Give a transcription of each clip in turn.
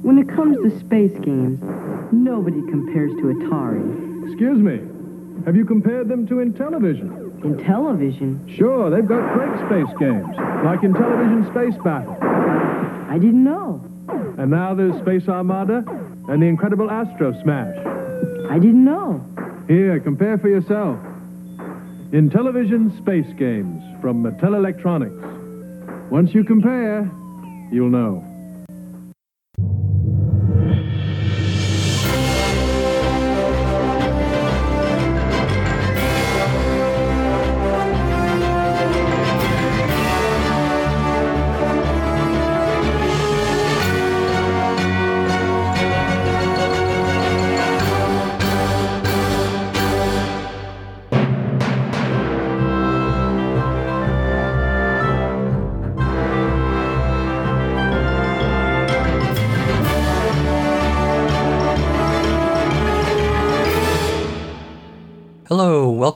When it comes to space games, nobody compares to Atari. Excuse me. Have you compared them to Intellivision? Intellivision? Sure, they've got great space games, like Intellivision Space Battle. I didn't know. And now there's Space Armada and the incredible Astro Smash. I didn't know. Here, compare for yourself. Intellivision Space Games from Mattel Electronics. Once you compare, you'll know.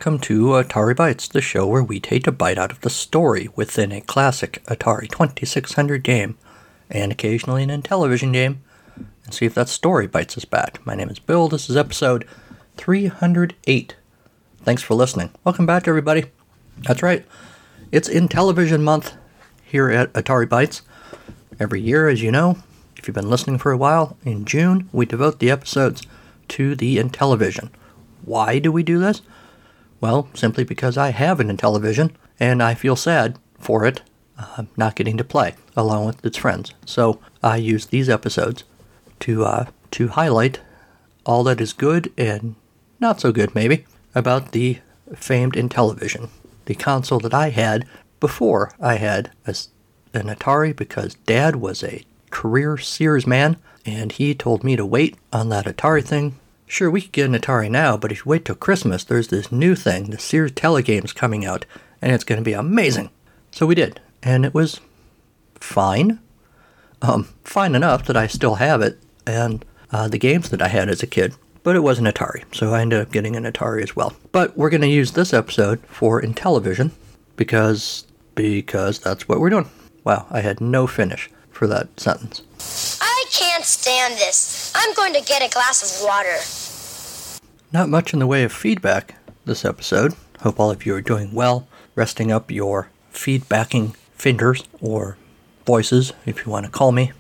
Welcome to Atari Bytes, the show where we take a bite out of the story within a classic Atari 2600 game, and occasionally an Intellivision game, and see if that story bites us back. My name is Bill, this is episode 308. Thanks for listening. Welcome back, everybody. That's right, it's Intellivision month here at Atari Bytes. Every year, as you know, if you've been listening for a while, in June, we devote the episodes to the Intellivision. Why do we do this? Well, simply because I have an Intellivision, and I feel sad for it not getting to play, along with its friends. So I use these episodes to highlight all that is good and not so good, maybe, about the famed Intellivision, the console that I had before I had an Atari, because Dad was a career Sears man, and he told me to wait on that Atari thing. Sure, we could get an Atari now, but if you wait till Christmas, there's this new thing, the Sears Telegame's coming out, and it's going to be amazing. So we did, and it was fine. Fine enough that I still have it, and the games that I had as a kid, but it was an Atari, so I ended up getting an Atari as well. But we're going to use this episode for Intellivision, because that's what we're doing. Wow, I had no finish for that sentence. I can't stand this. I'm going to get a glass of water. Not much in the way of feedback this episode. Hope all of you are doing well, resting up your feedbacking fingers or voices, if you want to call me.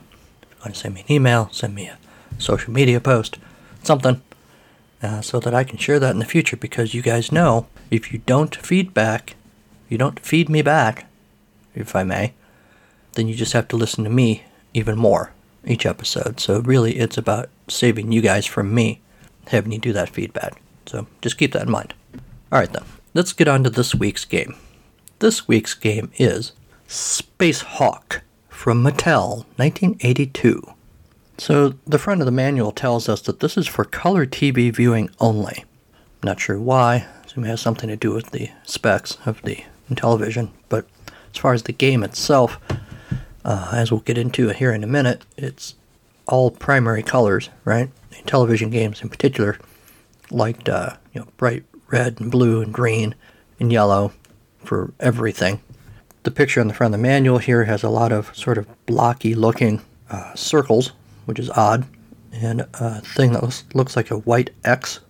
If you want to send me an email, send me a social media post, something, so that I can share that in the future, because you guys know, if you don't feedback, you don't feed me back, if I may, then you just have to listen to me even more each episode. So really, it's about saving you guys from me having you do that feedback. So just keep that in mind. All right, then. Let's get on to this week's game. This week's game is Space Hawk from Mattel, 1982. So the front of the manual tells us that this is for color TV viewing only. Not sure why. So it has something to do with the specs of the Intellivision. But as far as the game itself, as we'll get into here in a minute, it's all primary colors, right? Intellivision games in particular liked bright red and blue and green and yellow for everything. The picture on the front of the manual here has a lot of sort of blocky looking circles, which is odd, and a thing that looks like a white X,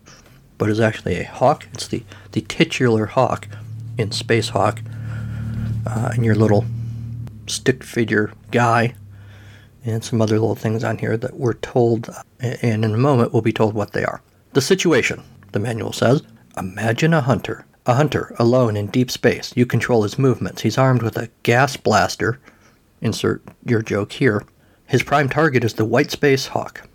but is actually a hawk. It's the titular hawk in Space Hawk, and your little stick figure guy, and some other little things on here that we're told, and in a moment we'll be told what they are. The situation, the manual says, imagine a hunter alone in deep space. You control his movements. He's armed with a gas blaster, insert your joke here. His prime target is the white space hawk.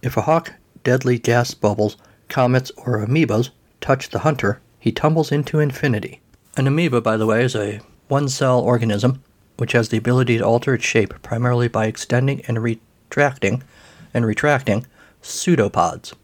If a hawk, deadly gas bubbles, comets, or amoebas touch the hunter, he tumbles into infinity. An amoeba, by the way, is a one-cell organism which has the ability to alter its shape primarily by extending and retracting pseudopods.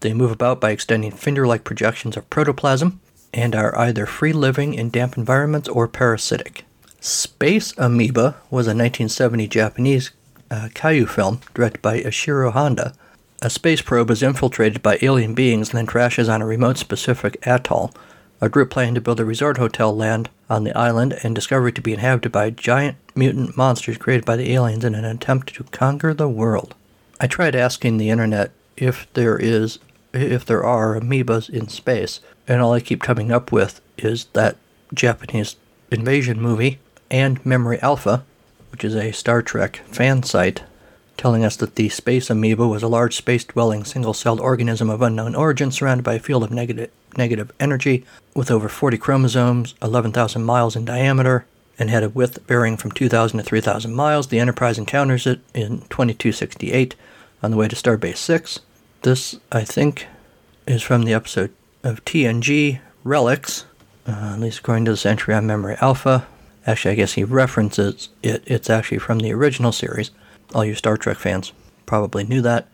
They move about by extending finger-like projections of protoplasm and are either free-living in damp environments or parasitic. Space Amoeba was a 1970 Japanese kaiju film directed by Ishiro Honda. A space probe is infiltrated by alien beings and then crashes on a remote specific atoll. A group planning to build a resort hotel land on the island and discovery to be inhabited by giant mutant monsters created by the aliens in an attempt to conquer the world. I tried asking the internet if there are amoebas in space, and all I keep coming up with is that Japanese invasion movie and Memory Alpha, which is a Star Trek fan site, telling us that the space amoeba was a large space-dwelling single-celled organism of unknown origin surrounded by a field of negative energy with over 40 chromosomes, 11,000 miles in diameter, and had a width varying from 2,000 to 3,000 miles. The Enterprise encounters it in 2268 on the way to Starbase 6. This, I think, is from the episode of TNG, Relics, at least according to this entry on Memory Alpha. Actually, I guess he references it. It's actually from the original series. All you Star Trek fans probably knew that.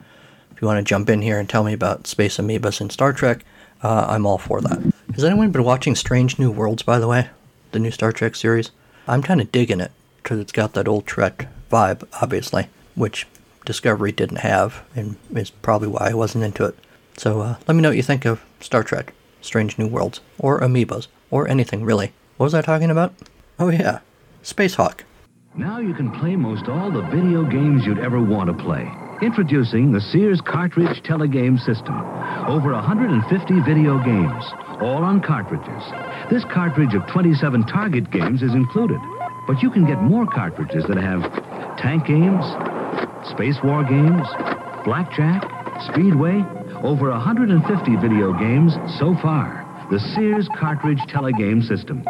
If you want to jump in here and tell me about space amoebas in Star Trek, I'm all for that. Has anyone been watching Strange New Worlds, by the way? The new Star Trek series? I'm kind of digging it, because it's got that old Trek vibe, obviously, which Discovery didn't have, and is probably why I wasn't into it. So let me know what you think of Star Trek, Strange New Worlds, or amoebas, or anything, really. What was I talking about? Oh yeah, Space Hawk. Now you can play most all the video games you'd ever want to play. Introducing the Sears Cartridge Telegame System. Over 150 video games, all on cartridges. This cartridge of 27 target games is included, but you can get more cartridges that have tank games, space war games, blackjack, speedway, over 150 video games so far. The Sears Cartridge Telegame System.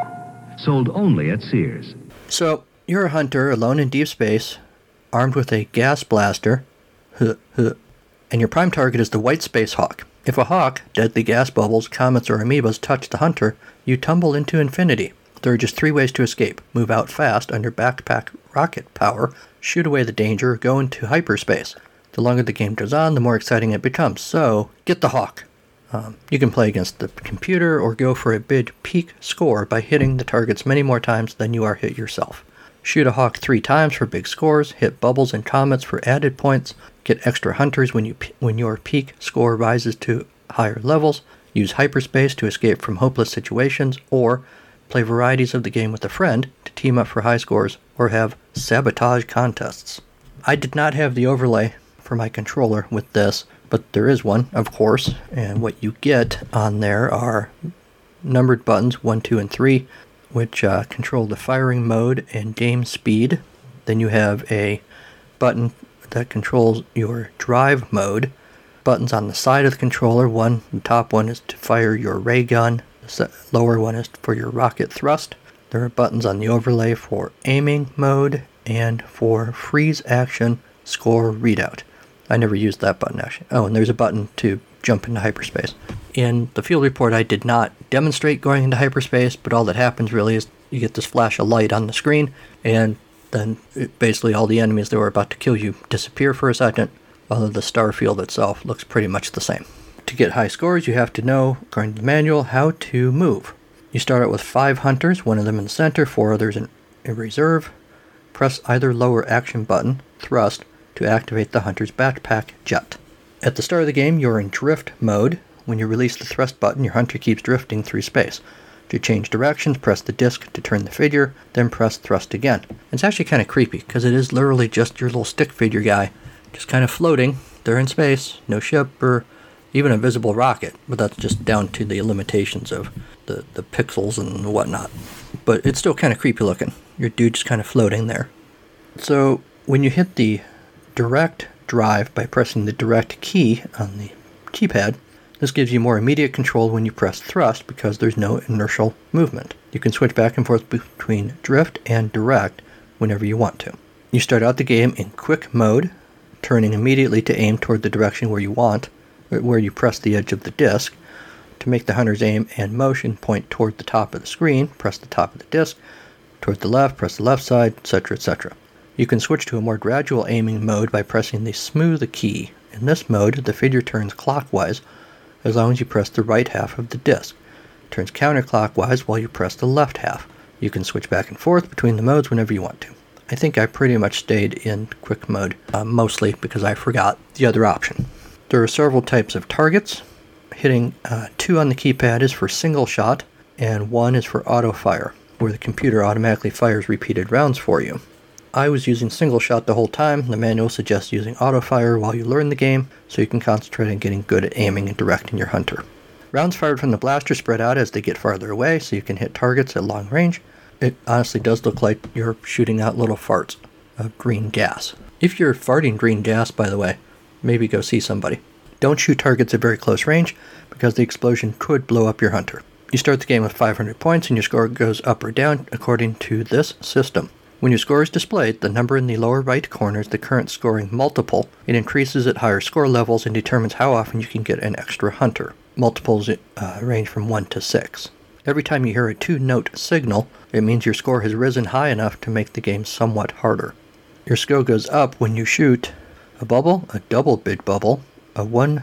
Sold only at Sears. So, you're a hunter alone in deep space, armed with a gas blaster, and your prime target is the white space hawk. If a hawk, deadly gas bubbles, comets, or amoebas touch the hunter, you tumble into infinity. There are just three ways to escape. Move out fast under backpack rocket power, shoot away the danger, go into hyperspace. The longer the game goes on, the more exciting it becomes, so get the hawk. You can play against the computer or go for a big peak score by hitting the targets many more times than you are hit yourself. Shoot a hawk 3 times for big scores, hit bubbles and comets for added points, get extra hunters when your peak score rises to higher levels, use hyperspace to escape from hopeless situations, or play varieties of the game with a friend to team up for high scores or have sabotage contests. I did not have the overlay for my controller with this, but there is one, of course, and what you get on there are numbered buttons 1, 2, and 3, which control the firing mode and game speed. Then you have a button that controls your drive mode. Buttons on the side of the controller, the top one is to fire your ray gun, the lower one is for your rocket thrust. There are buttons on the overlay for aiming mode and for freeze action score readout. I never used that button, actually. Oh, and there's a button to jump into hyperspace. In the field report, I did not demonstrate going into hyperspace, but all that happens really is you get this flash of light on the screen, and then basically all the enemies that were about to kill you disappear for a second, although the star field itself looks pretty much the same. To get high scores, you have to know, according to the manual, how to move. You start out with 5 hunters, one of them in the center, 4 others in reserve. Press either lower action button, thrust, to activate the hunter's backpack jet. At the start of the game, you're in drift mode. When you release the thrust button, your hunter keeps drifting through space. To change directions, press the disc to turn the figure, then press thrust again. It's actually kind of creepy, because it is literally just your little stick figure guy, just kind of floating. They're in space, no ship, or even a visible rocket, but that's just down to the limitations of the pixels and whatnot. But it's still kind of creepy looking. Your dude's kind of floating there. So when you hit the direct drive by pressing the direct key on the keypad, this gives you more immediate control when you press thrust because there's no inertial movement. You can switch back and forth between drift and direct whenever you want to. You start out the game in quick mode, turning immediately to aim toward the direction where you press the edge of the disc. To make the hunter's aim and motion point toward the top of the screen, press the top of the disc, toward the left, press the left side, etc., etc. You can switch to a more gradual aiming mode by pressing the smooth key. In this mode, the figure turns clockwise as long as you press the right half of the disc. It turns counterclockwise while you press the left half. You can switch back and forth between the modes whenever you want to. I think I pretty much stayed in quick mode, mostly because I forgot the other option. There are several types of targets. Hitting 2 on the keypad is for single shot, and 1 is for auto fire, where the computer automatically fires repeated rounds for you. I was using single shot the whole time. The manual suggests using autofire while you learn the game, so you can concentrate on getting good at aiming and directing your hunter. Rounds fired from the blaster spread out as they get farther away, so you can hit targets at long range. It honestly does look like you're shooting out little farts of green gas. If you're farting green gas, by the way, maybe go see somebody. Don't shoot targets at very close range, because the explosion could blow up your hunter. You start the game with 500 points, and your score goes up or down according to this system. When your score is displayed, the number in the lower right corner is the current scoring multiple. It increases at higher score levels and determines how often you can get an extra hunter. Multiples range from 1 to 6. Every time you hear a two-note signal, it means your score has risen high enough to make the game somewhat harder. Your score goes up when you shoot a bubble, a double big bubble, a one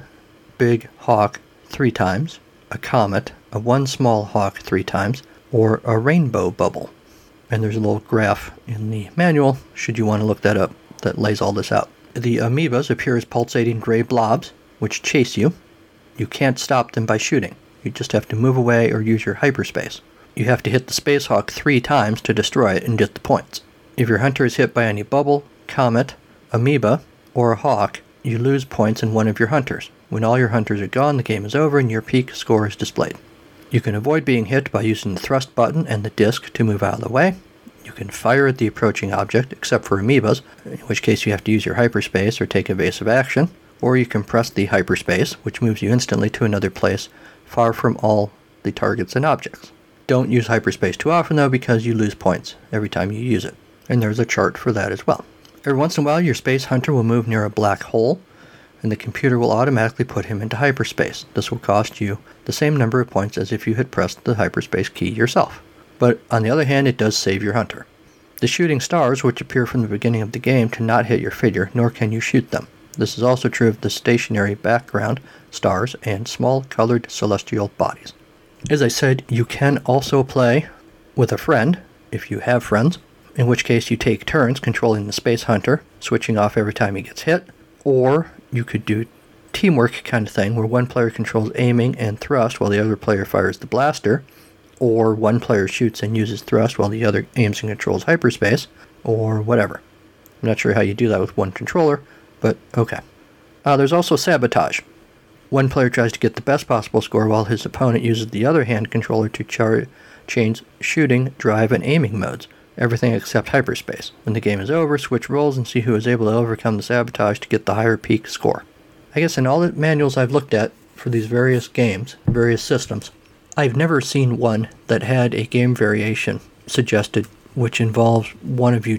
big hawk 3 times, a comet, a one small hawk 3 times, or a rainbow bubble. And there's a little graph in the manual, should you want to look that up, that lays all this out. The amoebas appear as pulsating gray blobs, which chase you. You can't stop them by shooting. You just have to move away or use your hyperspace. You have to hit the Space Hawk 3 times to destroy it and get the points. If your hunter is hit by any bubble, comet, amoeba, or a hawk, you lose points in one of your hunters. When all your hunters are gone, the game is over and your peak score is displayed. You can avoid being hit by using the thrust button and the disc to move out of the way. You can fire at the approaching object, except for amoebas, in which case you have to use your hyperspace or take evasive action, or you can press the hyperspace, which moves you instantly to another place far from all the targets and objects. Don't use hyperspace too often, though, because you lose points every time you use it, and there's a chart for that as well. Every once in a while, your space hunter will move near a black hole, and the computer will automatically put him into hyperspace. This will cost you the same number of points as if you had pressed the hyperspace key yourself. But on the other hand, it does save your hunter. The shooting stars, which appear from the beginning of the game, cannot hit your figure, nor can you shoot them. This is also true of the stationary background stars and small colored celestial bodies. As I said, you can also play with a friend, if you have friends, in which case you take turns controlling the space hunter, switching off every time he gets hit, or you could do teamwork kind of thing where one player controls aiming and thrust while the other player fires the blaster, or one player shoots and uses thrust while the other aims and controls hyperspace, or whatever. I'm not sure how you do that with one controller, but okay. There's also sabotage. One player tries to get the best possible score while his opponent uses the other hand controller to change shooting, drive, and aiming modes. Everything except hyperspace. When the game is over, switch roles and see who is able to overcome the sabotage to get the higher peak score. I guess in all the manuals I've looked at for these various games, various systems, I've never seen one that had a game variation suggested which involves one of you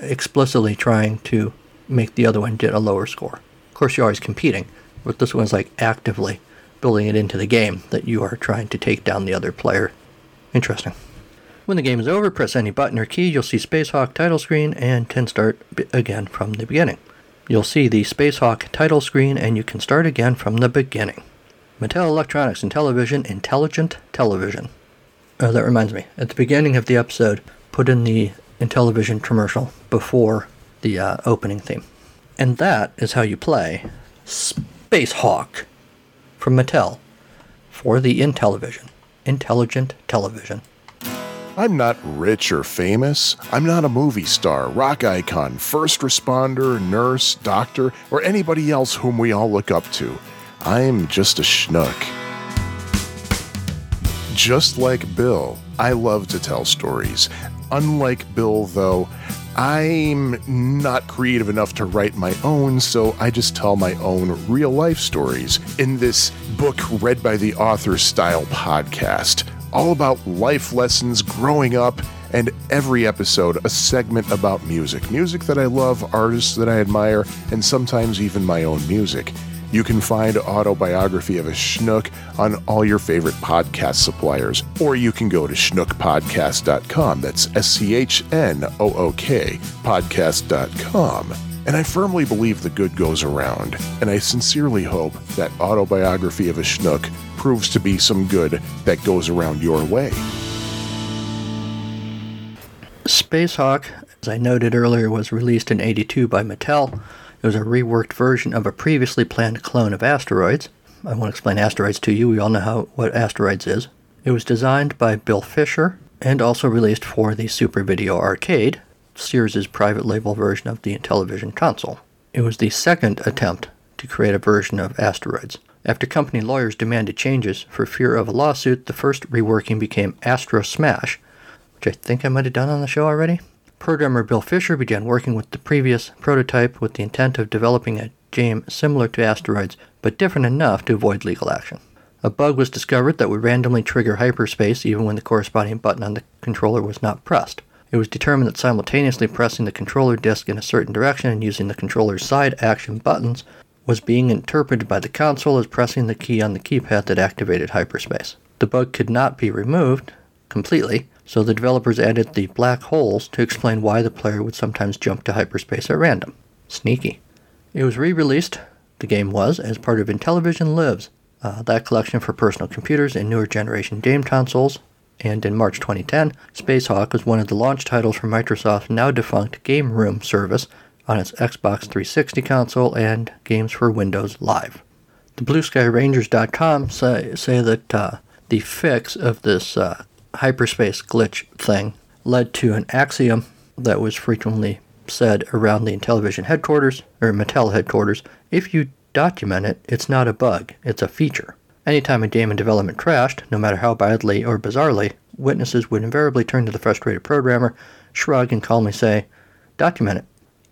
explicitly trying to make the other one get a lower score. Of course, you're always competing, but this one's like actively building it into the game that you are trying to take down the other player. Interesting. When the game is over, press any button or key, you'll see Space Hawk title screen and can start again from the beginning. You'll see the Space Hawk title screen and you can start again from the beginning. Mattel Electronics and Intellivision, Intelligent Television. Oh, that reminds me. At the beginning of the episode, put in the Intellivision commercial before the opening theme. And that is how you play Space Hawk from Mattel for the Intellivision, Intelligent Television. I'm not rich or famous. I'm not a movie star, rock icon, first responder, nurse, doctor, or anybody else whom we all look up to. I'm just a schnook. Just like Bill, I love to tell stories. Unlike Bill, though, I'm not creative enough to write my own, so I just tell my own real-life stories in this book read by the author style podcast. All about life lessons, growing up, and every episode, a segment about music. Music that I love, artists that I admire, and sometimes even my own music. You can find Autobiography of a Schnook on all your favorite podcast suppliers, or you can go to schnookpodcast.com. That's SCHNOOK, podcast.com. And I firmly believe the good goes around, and I sincerely hope that Autobiography of a Schnook proves to be some good that goes around your way. Space Hawk, as I noted earlier, was released in '82 by Mattel. It was a reworked version of a previously planned clone of Asteroids. I won't explain Asteroids to you, we all know what Asteroids is. It was designed by Bill Fisher, and also released for the Super Video Arcade. Sears' private label version of the Intellivision console. It was the second attempt to create a version of Asteroids. After company lawyers demanded changes for fear of a lawsuit, the first reworking became Astro Smash, which I think I might have done on the show already. Programmer Bill Fisher began working with the previous prototype with the intent of developing a game similar to Asteroids, but different enough to avoid legal action. A bug was discovered that would randomly trigger hyperspace even when the corresponding button on the controller was not pressed. It was determined that simultaneously pressing the controller disc in a certain direction and using the controller's side action buttons was being interpreted by the console as pressing the key on the keypad that activated hyperspace. The bug could not be removed completely, so the developers added the black holes to explain why the player would sometimes jump to hyperspace at random. Sneaky. It was re-released, the game was, as part of Intellivision Lives, that collection for personal computers and newer generation game consoles, and in March 2010, Space Hawk was one of the launch titles for Microsoft's now-defunct Game Room service on its Xbox 360 console and Games for Windows Live. The blueskyrangers.com say that the fix of this hyperspace glitch thing led to an axiom that was frequently said around the Intellivision headquarters, or Mattel headquarters: if you document it, it's not a bug, it's a feature. Anytime a game in development crashed, no matter how badly or bizarrely, witnesses would invariably turn to the frustrated programmer, shrug, and calmly say, document it.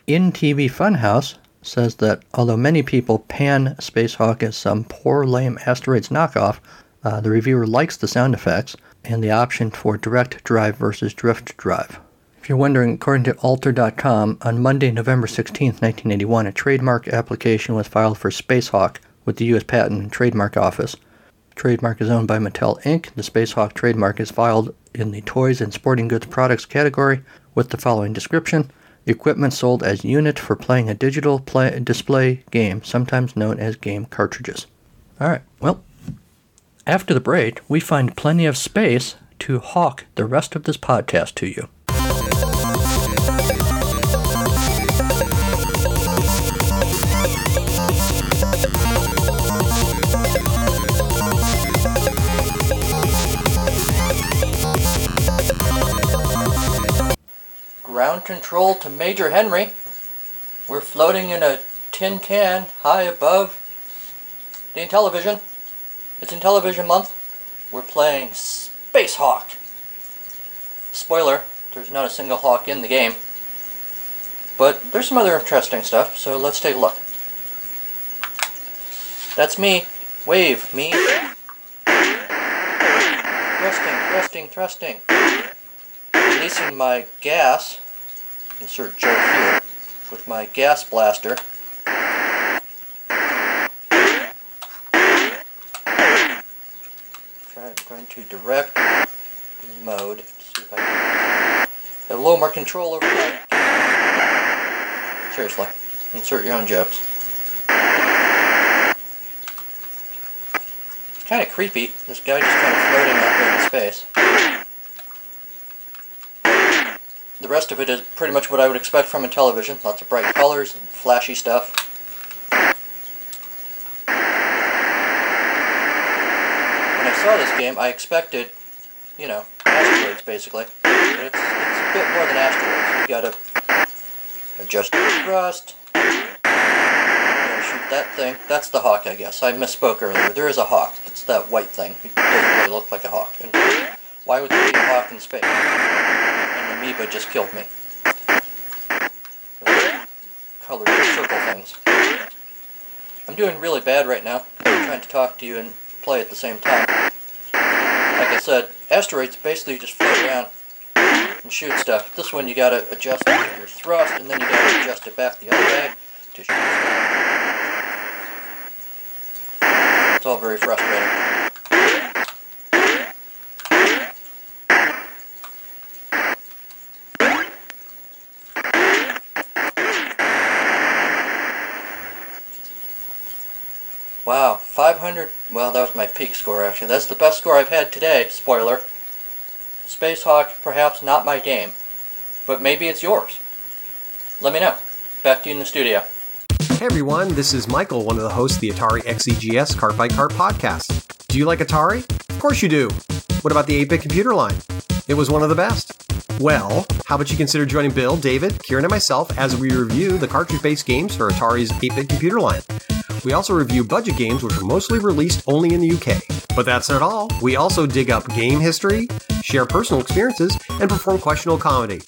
In TV Funhouse says that although many people pan Space Hawk as some poor lame Asteroids knockoff, the reviewer likes the sound effects and the option for direct drive versus drift drive. If you're wondering, according to Alter.com, on Monday, November 16, 1981, a trademark application was filed for Space Hawk with the U.S. Patent and Trademark Office. The trademark is owned by Mattel, Inc. The Space Hawk trademark is filed in the toys and sporting goods products category with the following description: equipment sold as unit for playing a digital display game, sometimes known as game cartridges. All right, well, after the break, we find plenty of space to hawk the rest of this podcast to you. Ground control to Major Henry. We're floating in a tin can high above the Intellivision. It's Intellivision month. We're playing Space Hawk. Spoiler, there's not a single hawk in the game. But there's some other interesting stuff, so let's take a look. That's me. Wave, me. Thrusting. Releasing my gas. Insert joke here with my gas blaster. Trying to direct mode. See if I can have a little more control over that. Seriously, insert your own jokes. It's kind of creepy. This guy just kind of floating up there in space. The rest of it is pretty much what I would expect from Intellivision. Lots of bright colors and flashy stuff. When I saw this game, I expected, you know, Asteroids basically. But it's a bit more than Asteroids. You gotta adjust the thrust. You gotta shoot that thing. That's the hawk, I guess. I misspoke earlier. There is a hawk. It's that white thing. It doesn't really look like a hawk. And why would there be a hawk in space? Amoeba just killed me. Colored circle things. I'm doing really bad right now. I'm trying to talk to you and play at the same time. Like I said, Asteroids basically just float around and shoot stuff. This one you gotta adjust your thrust, and then you gotta adjust it back the other way to shoot stuff. It's all very frustrating. Wow, 500, well, that was my peak score, actually. That's the best score I've had today, spoiler. Space Hawk, perhaps not my game, but maybe it's yours. Let me know. Back to you in the studio. Hey, everyone, this is Michael, one of the hosts of the Atari XEGS Cart by Cart podcast. Do you like Atari? Of course you do. What about the 8-bit computer line? It was one of the best. Well, how about you consider joining Bill, David, Kieran, and myself as we review the cartridge-based games for Atari's 8-bit computer line. We also review budget games, which are mostly released only in the UK. But that's not all. We also dig up game history, share personal experiences, and perform questionable comedy.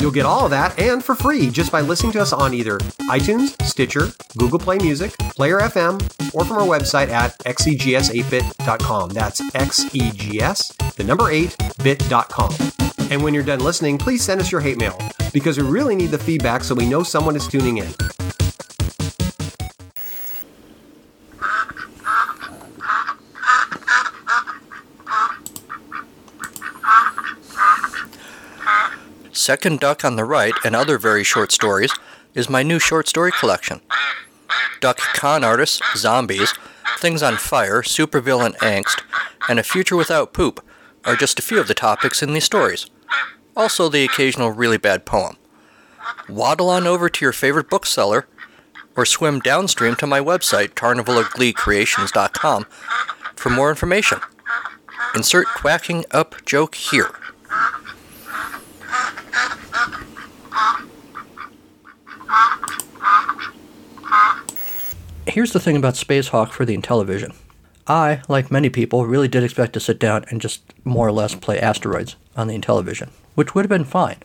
You'll get all of that and for free just by listening to us on either iTunes, Stitcher, Google Play Music, Player FM, or from our website at xegs8bit.com. That's xegs, the number 8, bit.com. And when you're done listening, please send us your hate mail, because we really need the feedback so we know someone is tuning in. Second Duck on the Right and Other Very Short Stories is my new short story collection. Duck con artists, zombies, things on fire, supervillain angst, and a future without poop are just a few of the topics in these stories. Also the occasional really bad poem. Waddle on over to your favorite bookseller or swim downstream to my website, carnivalofgleecreations.com, for more information. Insert quacking up joke here. Here's the thing about Space Hawk for the Intellivision. I, like many people, really did expect to sit down and just more or less play Asteroids on the Intellivision, which would have been fine.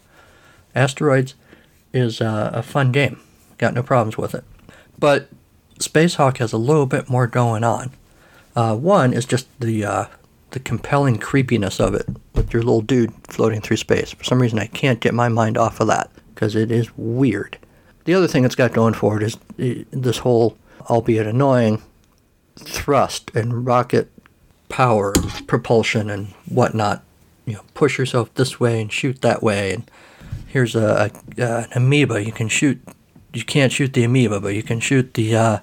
Asteroids is a fun game. Got no problems with it. But Space Hawk has a little bit more going on. One is just the compelling creepiness of it with your little dude floating through space. For some reason, I can't get my mind off of that because it is weird. The other thing it's got going for it is this whole, albeit annoying, thrust and rocket power and propulsion and whatnot. You know, push yourself this way and shoot that way. And here's an amoeba you can shoot. You can't shoot the amoeba, but you can shoot the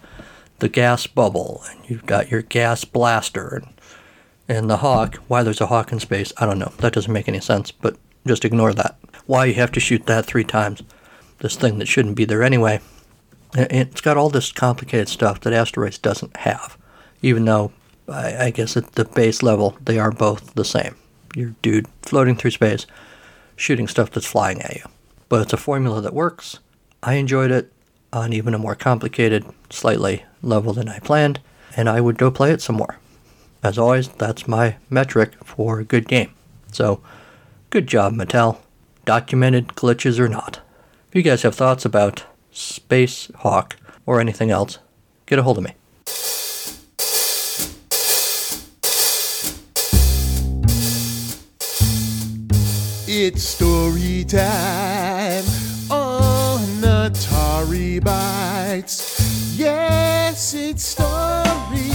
gas bubble, and you've got your gas blaster and the hawk. Why there's a hawk in space, I don't know. That doesn't make any sense, but just ignore that. Why you have to shoot that 3 times, this thing that shouldn't be there anyway. It's got all this complicated stuff that Asteroids doesn't have, even though I guess at the base level they are both the same. Your dude floating through space, shooting stuff that's flying at you. But it's a formula that works. I enjoyed it on even a more complicated, slightly level than I planned, and I would go play it some more. As always, that's my metric for a good game. So, good job, Mattel. Documented glitches or not. If you guys have thoughts about Space Hawk or anything else, get a hold of me. It's story time. Atari Bites. Yes, it's story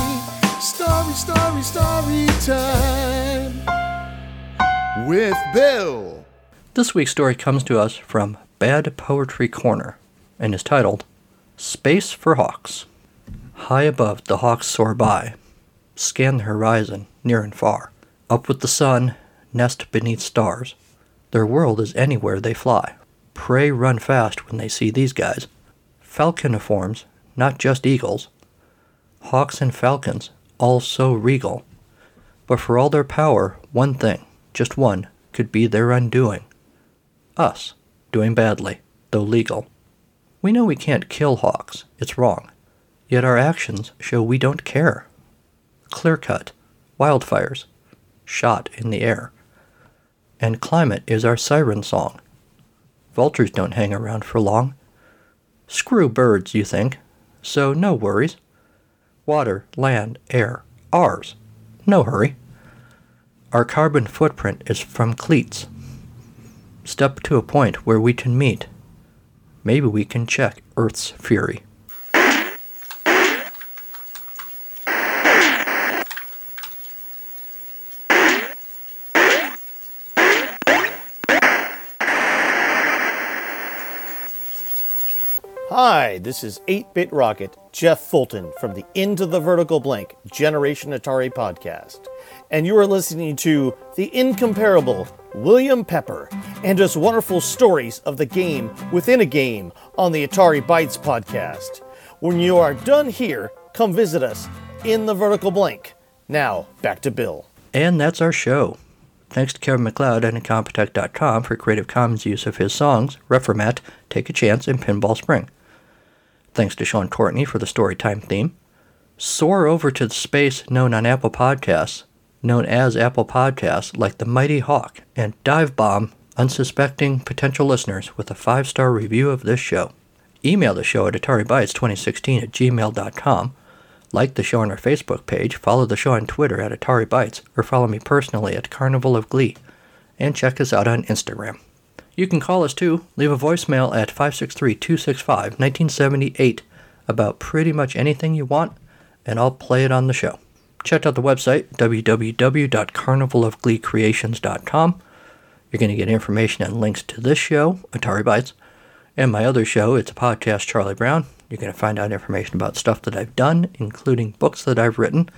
time with Bill. This week's story comes to us from Bad Poetry Corner and is titled Space for Hawks. High above the hawks soar by, scan the horizon near and far. Up with the sun, nest beneath stars, their world is anywhere they fly. Prey run fast when they see these guys. Falconiforms, not just eagles. Hawks and falcons, all so regal. But for all their power, one thing, just one, could be their undoing. Us, doing badly, though legal. We know we can't kill hawks, it's wrong. Yet our actions show we don't care. Clear cut, wildfires, shot in the air. And climate is our siren song. Vultures don't hang around for long. Screw birds, you think, so no worries. Water, land, air, ours. No hurry. Our carbon footprint is from cleats. Step to a point where we can meet. Maybe we can check Earth's fury. Hi, this is 8-Bit Rocket, Jeff Fulton from the Into the Vertical Blank Generation Atari podcast. And you are listening to the incomparable William Pepper and his wonderful stories of the game within a game on the Atari Bytes podcast. When you are done here, come visit us in the Vertical Blank. Now, back to Bill. And that's our show. Thanks to Kevin MacLeod and incompetech.com for Creative Commons use of his songs, Reformat, Take a Chance, and Pinball Spring. Thanks to Sean Courtney for the Storytime theme. Soar over to the space known on Apple Podcasts, known as Apple Podcasts, like the Mighty Hawk, and dive bomb unsuspecting potential listeners with a 5-star review of this show. Email the show at ataribytes2016@gmail.com. Like the show on our Facebook page, follow the show on Twitter at AtariBytes, or follow me personally at Carnival of Glee, and check us out on Instagram. You can call us too. Leave a voicemail at 563-265-1978 about pretty much anything you want, and I'll play it on the show. Check out the website, www.carnivalofgleecreations.com. You're going to get information and links to this show, Atari Bytes, and my other show, It's a Podcast, Charlie Brown. You're going to find out information about stuff that I've done, including books that I've written,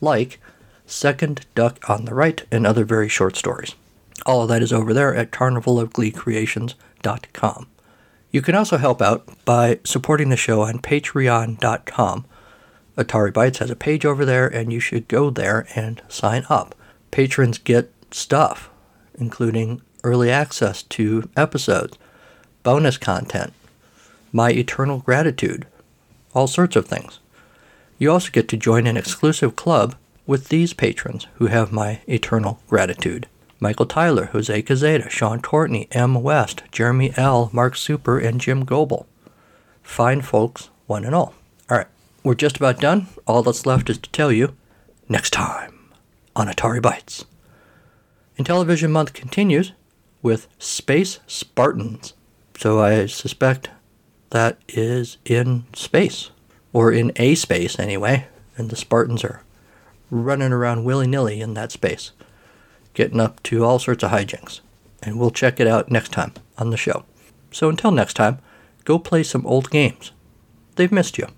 like Second Duck on the Right and other very short stories. All of that is over there at carnivalofgleecreations.com. You can also help out by supporting the show on patreon.com. Atari Bytes has a page over there, and you should go there and sign up. Patrons get stuff, including early access to episodes, bonus content, my eternal gratitude, all sorts of things. You also get to join an exclusive club with these patrons who have my eternal gratitude. Michael Tyler, Jose Cazeta, Sean Courtney, M. West, Jeremy L., Mark Super, and Jim Goebel. Fine folks, one and all. All right, we're just about done. All that's left is to tell you, next time on Atari Bytes. Intellivision Month continues with Space Spartans. So I suspect that is in space, or in a space anyway, and the Spartans are running around willy-nilly in that space, getting up to all sorts of hijinks, and we'll check it out next time on the show. So until next time, go play some old games. They've missed you.